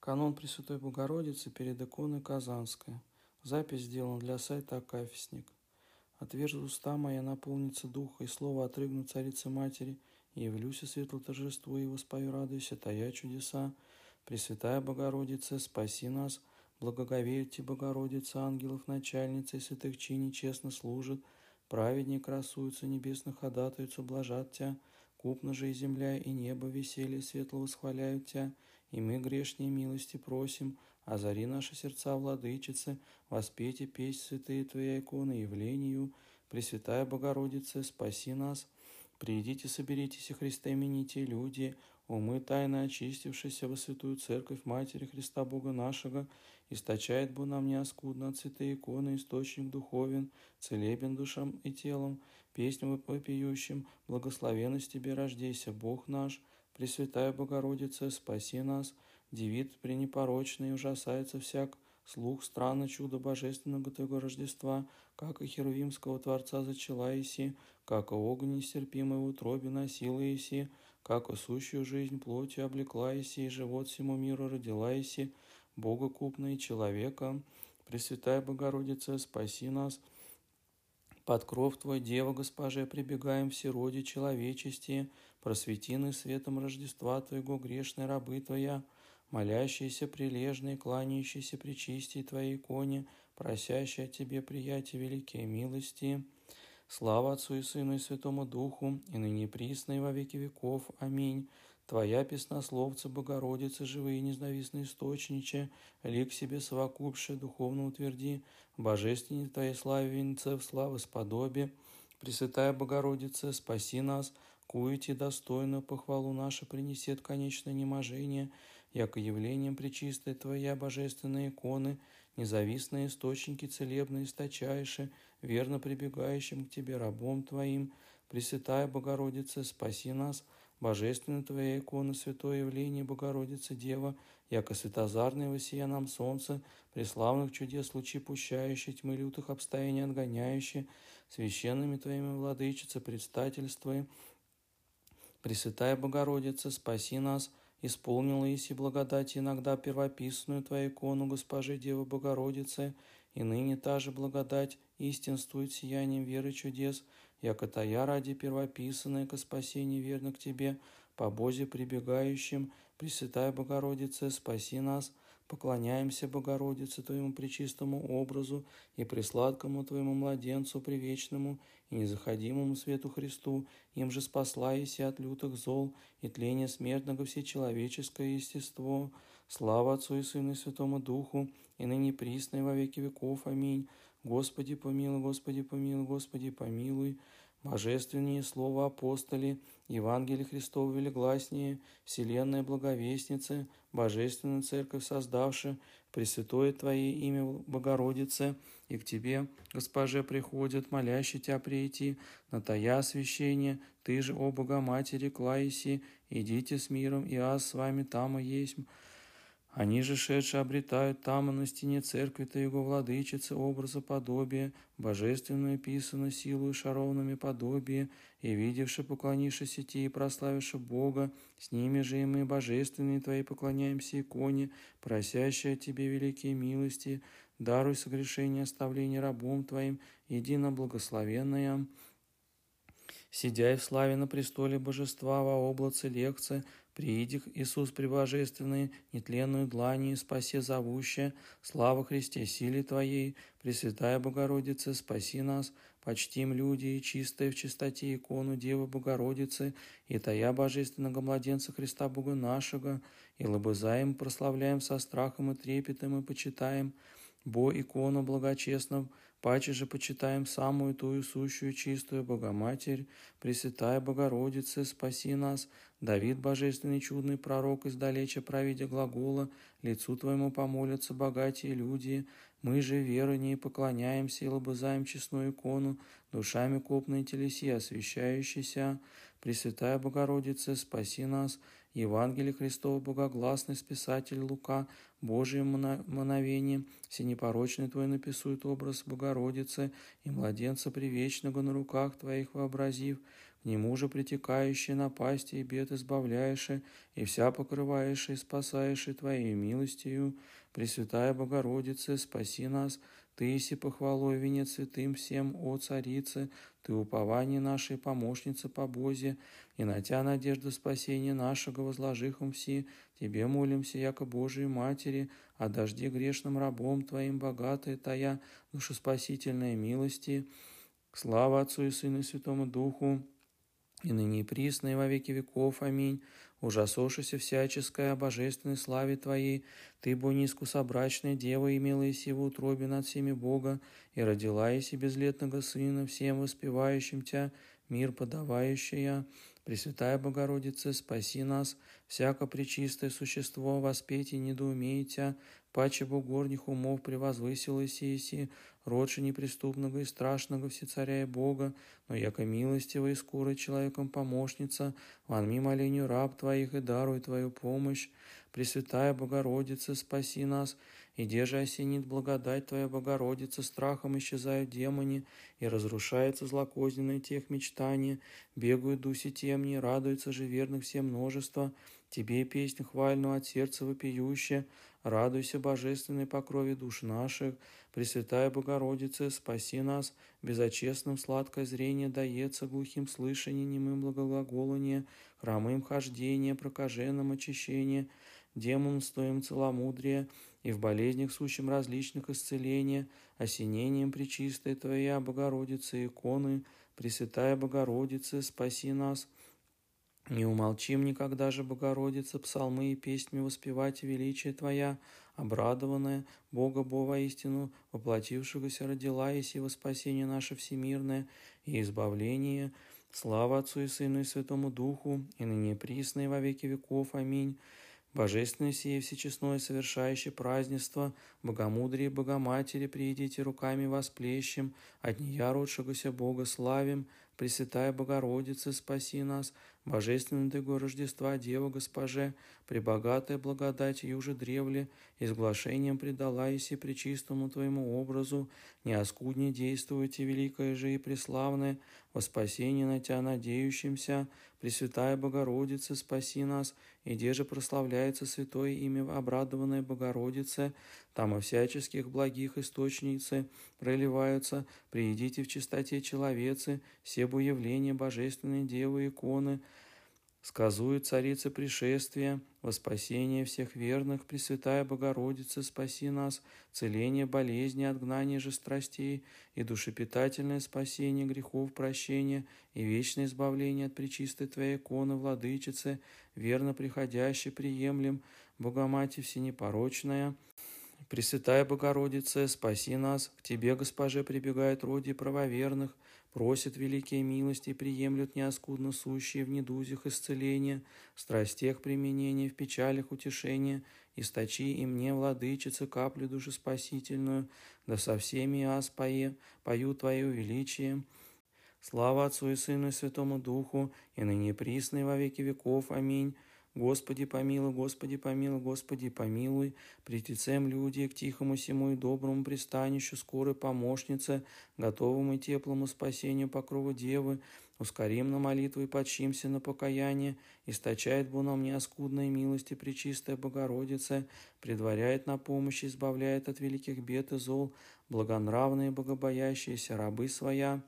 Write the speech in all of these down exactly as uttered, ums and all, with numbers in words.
Канон Пресвятой Богородицы перед иконой Казанская. Запись сделана для сайта Акафистник. Отверзь уста моя, наполнится духа, и слово отрыгну Царице Матери, и явлюся светло торжеству, и воспою радуйся, тая чудеса. Пресвятая Богородица, спаси нас, благоговейте, Богородица, ангелов начальница, и святых чиней честно служит, праведник красуется, небесных ходатайцу блажат тебя, купна же и земля, и небо веселье светло восхваляют тебя, и мы грешные милости просим, озари наши сердца, владычицы, воспейте песнь святые твоя иконы явлению, Пресвятая Богородица, спаси нас. Придите, соберитесь, и Христа имените люди, умы тайно очистившиеся во святую Церковь Матери Христа Бога нашего, источает бы нам неоскудно цветы иконы, источник духовен, целебен душам и телом, песню вопиющим, благословенность тебе рождейся, Бог наш, Пресвятая Богородица, спаси нас, девит пренепорочный, ужасается всяк слух странно чудо божественного Твоего Рождества, как и Херувимского Творца зачала еси, как и огонь нестерпимый в утробе носила еси, как и сущую жизнь плотью облекла еси, и живот всему миру родила еси, Бога купна и человека. Пресвятая Богородица, спаси нас. Под кров Твой, Дева Госпоже, прибегаем все роди человечести, просвети нас светом Рождества Твоего, грешной рабы Твоя, молящиеся прилежные, кланяющиеся причистей Твоей иконе, просящие о Тебе, приятия великие милости. Слава Отцу и Сыну и Святому Духу, и ныне присно и во веки веков. Аминь. Твоя песнословца, Богородица, живые и независные источниче, лик себе совокупше, духовно утверди, божественней Твоей славе венцев, славы сподоби. Пресвятая Богородица, спаси нас, куете достойно похвалу нашу принесет конечное неможение, яко явлением пречистой Твоя божественные иконы, независные источники целебные источаеши, верно прибегающим к Тебе рабом Твоим. Пресвятая Богородица, спаси нас, божественная Твоя икона, святое явление Богородицы Дева, яко светозарное воссия нам солнце, преславных чудес лучи пущающие, тьмы лютых обстояний отгоняющие, священными Твоими владычица предстательствуем. Пресвятая Богородица, спаси нас, исполнила еси благодать иногда первописную Твою икону, Госпожи Девы Богородицы, и ныне та же благодать истинствует сиянием веры чудес, яко тая ради первописанной ко спасению верно к Тебе, по Бозе прибегающим. Пресвятая Богородица, спаси нас, поклоняемся, Богородице, Твоему пречистому образу и пресладкому Твоему младенцу привечному и незаходимому свету Христу, им же спасла еси от лютых зол и тления смертного всечеловеческое естество. Слава Отцу и Сыну и Святому Духу, и ныне присно и во веки веков. Аминь. Господи, помилуй, Господи, помилуй, Господи, помилуй. Божественнее слово апостоли, Евангелие Христово велигласнее, вселенная благовестница, Божественная Церковь создавши, Пресвятое Твое имя Богородице, и к Тебе, Госпоже, приходят, молящие Тебя прийти, на Тая освящение, Ты же, о Богоматери, клаиси, идите с миром, и аз с вами там и есть. Они же, шедши, обретают там и на стене церкви Та Его Владычицы образа подобия, божественную писано силою шаровными подобие, и видевши, поклонившись Ти и прославивши Бога, с ними же и мы, божественные Твои, поклоняемся иконе, просящие Тебе великие милости, даруй согрешение оставление рабом Твоим, едино благословенное. Сидя и в славе на престоле божества во облаце лекце, прииди, Иисус пребожественный, нетленную длани, спаси зовуще, слава Христе, силе Твоей, Пресвятая Богородица, спаси нас, почтим люди и чистое в чистоте икону Девы Богородицы, и Тая Божественного Младенца Христа Бога нашего, и лобызаем, прославляем со страхом и трепетом, и почитаем Бо икону благочестном, паче же почитаем самую Тую сущую чистую Богоматерь, Пресвятая Богородица, спаси нас, Давид Божественный чудный пророк, издалече провидя глагола, лицу Твоему помолятся богатые люди, мы же верой ней поклоняемся и лобызаем честную икону, душами копной телеси освящающейся. Пресвятая Богородица, спаси нас, Евангелие Христово богогласность, писатель Лука, Божие мановение, всенепорочный Твой написует образ Богородицы и младенца привечного на руках Твоих вообразив, к нему же притекающие напасти и бед избавляешь, и вся покрываешь, и спасаешь, и Твоей милостью, Пресвятая Богородица, спаси нас, Ты си похвалой венец святым всем, о Царице, Ты упование нашей помощницы по Бозе, и на Тя надежда спасения нашего возложихом все, Тебе молимся, яко Божией Матери, одожди грешным рабом Твоим богатая Тая душеспасительная милости. Слава Отцу и Сыну и Святому Духу, и ныне и присно, и во веки веков. Аминь. Ужасошися всяческая о божественной славе Твоей, Ты, бо низкособрачная дева, имела и сего утробе над всеми Бога, и родила и себе безлетного Сына, всем воспевающим Тя, мир подавающая. Пресвятая Богородица, спаси нас, всяко пречистое существо воспеть и недоумей Тя, паче бо горних умов превозвысила сеси, родше неприступного и страшного всецаря и Бога, но яко милостива и скоро человеком помощница, вонми молению раб Твоих и даруй Твою помощь. Пресвятая Богородица, спаси нас, и где же осенит благодать Твоя, Богородица, страхом исчезают демони, и разрушается злокозненное тех мечтания, бегают дуси темни, радуется же верных всем множество, Тебе песнь хвальную от сердца вопиющая, радуйся божественной покрове душ наших. Пресвятая Богородица, спаси нас, безочестным сладкое зрение дается, глухим слышание, немым благоглаголание, хромым хождение, прокаженным очищение, демон стоим целомудрие, и в болезнях сущим различных исцеления, осенением пречистая Твоя, Богородица, иконы. Пресвятая Богородица, спаси нас. Не умолчим никогда же, Богородица, псалмы и песни воспевать величие Твоя, обрадованная, Бога бо воистину, воплотившегося родила и сего спасение наше всемирное и избавление. Слава Отцу и Сыну и Святому Духу, и ныне присно и во веки веков. Аминь. Божественное сие всечестное совершающее празднество, Богомудрие и Богоматери, приидите руками восплещем, от нея родшегося Бога славим. Пресвятая Богородица, спаси нас, Божественное Ты го Рождества, Дева Госпоже, пребогатая благодать юже древле, изглашением предала еси пречистому Твоему образу, неоскудне действуйте, великое же и преславное, во спасение на Тя надеющимся. Пресвятая Богородица, спаси нас, и где же прославляется святое имя обрадованная Богородица, там и всяческих благих источницы проливаются, приидите в чистоте человецы, все бо явления божественной девы иконы, сказует Царица пришествия, во спасение всех верных. Пресвятая Богородица, спаси нас, целение болезни, отгнание же страстей, и душепитательное спасение грехов, прощение, и вечное избавление от пречистой Твоей иконы, Владычицы, верно приходящей, приемлем, Богоматерь всенепорочная. Пресвятая Богородица, спаси нас, к Тебе, Госпоже, прибегают роди правоверных, просят великие милости и приемлют неоскудно сущие в недузях исцеления, в страстях применения, в печалях утешения, источи и мне, Владычице, каплю душеспасительную, да со всеми аз пое, пою Твое величие. Слава Отцу и Сыну и Святому Духу, и ныне присно и во веки веков. Аминь. Господи, помилуй, Господи, помилуй, Господи, помилуй, притецем люди к тихому сему и доброму пристанищу, скорой помощнице, готовому и теплому спасению покрову Девы, ускорим на молитву и подчимся на покаяние, источает бо нам неоскудные милости пречистая Богородица, предваряет на помощь, избавляет от великих бед и зол, благонравные богобоящиеся рабы Своя.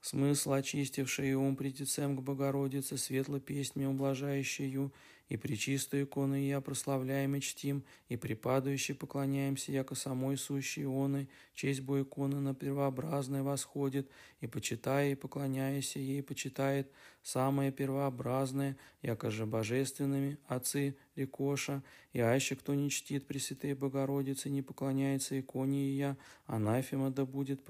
Смысл очистивший ум притецем к Богородице, светло песнь ублажающую, и пречистую икону я прославляем и чтим, и припадающей поклоняемся, яко самой сущей ионы, честь бо иконы на первообразное восходит, и почитая и поклоняясь ей, почитает самое первообразное, яко же божественными отцы рекоша, и аще кто не чтит Пресвятой Богородицы, не поклоняется иконе я, анафема да будет,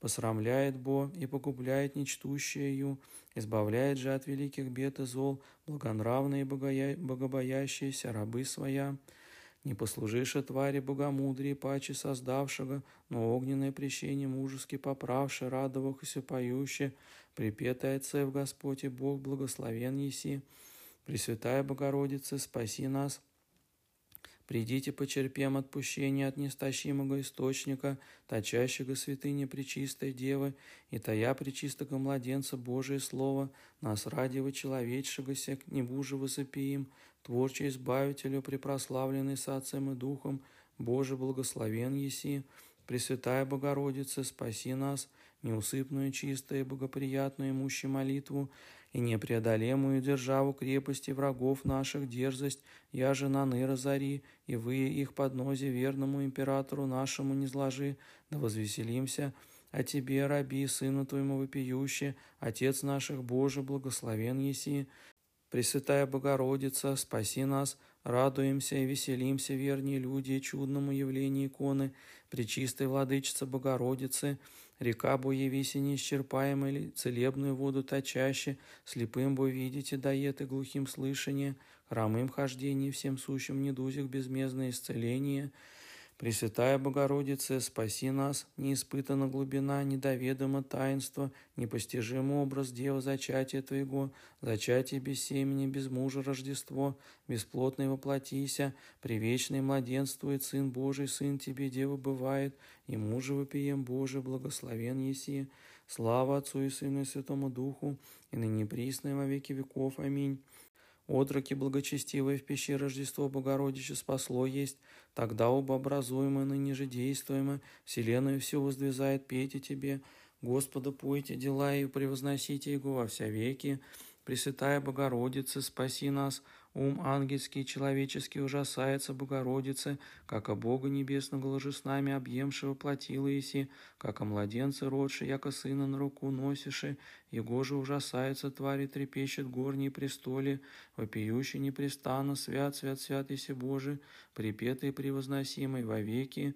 посрамляет бо и погубляет нечтущее ее, избавляет же от великих бед и зол, благонравные богоя... богобоящиеся рабы Своя. Не послужишь твари богомудрии, паче создавшего, но огненное прещение мужески поправши, радовавшись и поюще, припетай Отцев Господь и Бог благословен еси. Пресвятая Богородица, спаси нас. Придите, почерпем отпущение от неистощимого источника, точащего святыни Пречистой Девы, и тая пречистого младенца Божие Слово, нас радиво человечшегося к небу же высыпиим, творче избавителю, препрославленный с Отцем и Духом, Боже, благословен еси, Пресвятая Богородица, спаси нас, неусыпную, чистую и благоприятную имущую молитву и непреодолемую державу крепости врагов наших дерзость, я же наны разори, и вы их поднозе верному императору нашему не зложи, да возвеселимся о тебе, раби, сына твоему вопиюще, Отец наших Боже, благословен еси. Пресвятая Богородица, спаси нас, радуемся и веселимся, вернее люди, чудному явлению иконы, Пречистой Владычице Богородицы, река бо явися неисчерпаемой, целебную воду точаще, слепым бо видите дает и глухим слышание, хромым хождение, всем сущим недузях безмездное исцеление». Пресвятая Богородица, спаси нас, неиспытана глубина, недоведомо таинство, непостижимый образ Дева зачатия Твоего, зачатие без семени, без мужа Рождество, бесплотный воплотися, привечный младенствует, Сын Божий, Сын Тебе, Дева, бывает, и мужа вопием Боже, благословен еси, слава Отцу и Сыну и Святому Духу, и ныне присно и во веки веков. Аминь. Отроки благочестивые в пище Рождество Богородище спасло есть, тогда оба образуемое ныне же действуемое, вселенную все воздвизает, пейте тебе, Господа пойте дела и превозносите Его во все веки. Пресвятая Богородица, спаси нас, ум ангельский и человеческий ужасается Богородице, как о Бога Небесного лже с нами объемшего плотила еси, как о младенце родши, яко сына на руку носиши, Его же ужасается твари трепещет горние престоле, вопиющий непрестанно, свят, свят, свят еси Божий, препетый и превозносимый во веки.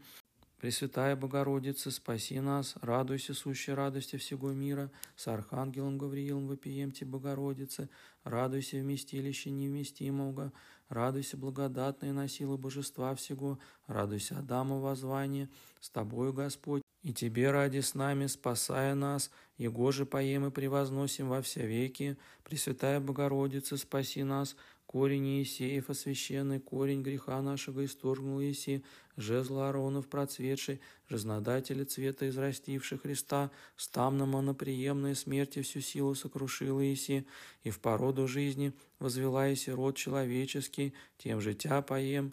Пресвятая Богородица, спаси нас, радуйся, сущей радости всего мира, с Архангелом Гавриилом вопием Ти, Богородице, радуйся вместилище невместимого, радуйся благодатная насила божества всего, радуйся Адаму воззвание, с Тобою, Господь, и Тебе ради с нами, спасая нас, Его же поем и превозносим во все веки. Пресвятая Богородица, спаси нас, корень Иисеев, освященный корень греха нашего исторгнул Иисей, жезл Ааронов процветший, жизнодателя цвета израстивший Христа, стамном оноприемной смерти всю силу сокрушила Иисей, и в породу жизни возвела Иисей род человеческий, тем же Тя поем,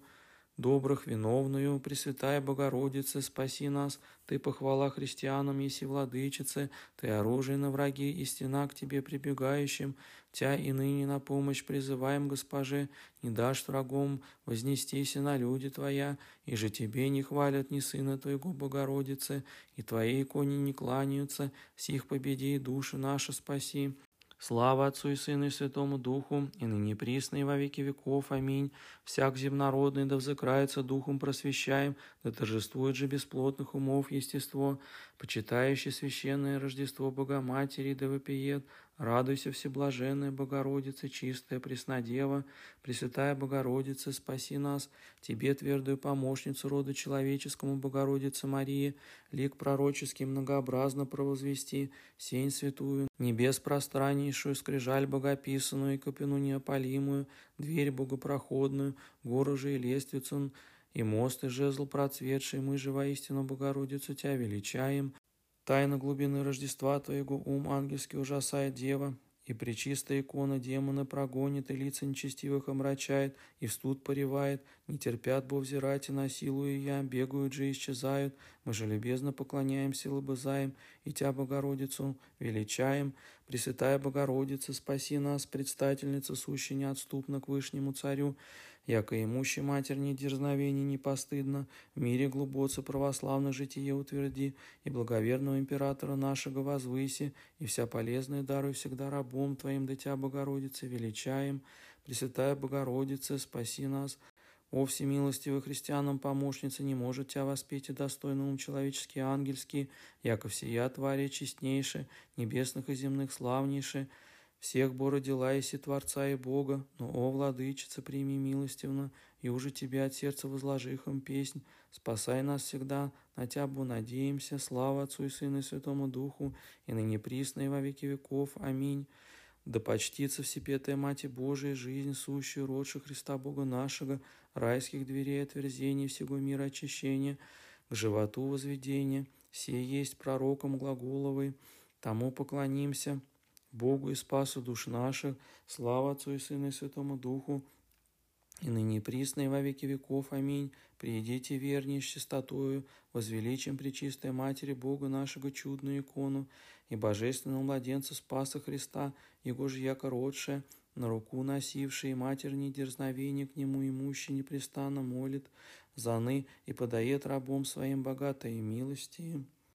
добрых виновную. Пресвятая Богородице, спаси нас, Ты похвала христианам, еси владычице, Ты оружие на враги и стена к Тебе прибегающим, Тя и ныне на помощь призываем, Госпоже, не дашь врагом вознестися на люди Твоя, и же Тебе не хвалят ни Сына Твоего, Богородице, и Твоей иконе не кланяются, сих победи и души наши спаси. Слава Отцу и Сыну и Святому Духу, и ныне присно и во веки веков. Аминь. Всяк земнородный да взыкрается Духом просвещаем, да торжествует же бесплотных умов естество, почитающий священное Рождество Богоматери да вопиет, радуйся, всеблаженная Богородица, чистая Преснодева, Пресвятая Богородица, спаси нас, Тебе, твердую помощницу роду человеческому, Богородица Марии, лик пророческий многообразно провозвести, сень святую, небес пространнейшую, скрижаль богописанную и копину неопалимую, дверь богопроходную, гору же и лестницу, и мост, и жезл процветший, мы же воистину Богородицу Тя величаем. Тайна глубины Рождества Твоего ум ангельский ужасает Дева, и пречистая икона демона прогонит, и лица нечестивых омрачает, и в студ поревает, не терпят бо взирать и насилую я, бегают же и исчезают, мы же любезно поклоняемся и лобызаем, и Тя, Богородицу, величаем. Пресвятая Богородица, спаси нас, предстательница сущая неотступна к Вышнему Царю, яко имущей Матерь ни дерзновения, ни постыдно, в мире глубоце православное житие утверди, и благоверного императора нашего возвыси, и вся полезная даруй всегда рабом Твоим, да Тя, Богородице, величаем. Пресвятая Богородица, спаси нас. О всемилостивый христианам помощница, не может Тя воспеть и достойно ум человеческий и ангельский, яко всея твари честнейше, небесных и земных славнейше, всех бо родила еси Творца и Бога, но, о Владычица, прими милостивно, и уже Тебе от сердца возложихом песнь, спасай нас всегда, на Тя бо надеемся, слава Отцу и Сыну и Святому Духу, и ныне присно и во веки веков. Аминь. Да почтится всепетая Мати Божия, жизнь сущая, родшая Христа Бога нашего, райских дверей отверзений всего мира очищения, к животу возведения, все есть пророком глаголовый, тому поклонимся, Богу и спасу душ наших, слава Отцу и Сыну и Святому Духу, и ныне присно и во веки веков. Аминь. Приидите, вернее, с чистотою, возвеличим Пречистой Матери Бога нашего чудную икону и божественного младенца Спаса Христа, Его же яко родше, на руку носивший, и матерни дерзновение к нему имущий непрестанно молит, за ны и подает рабом своим богатой милости.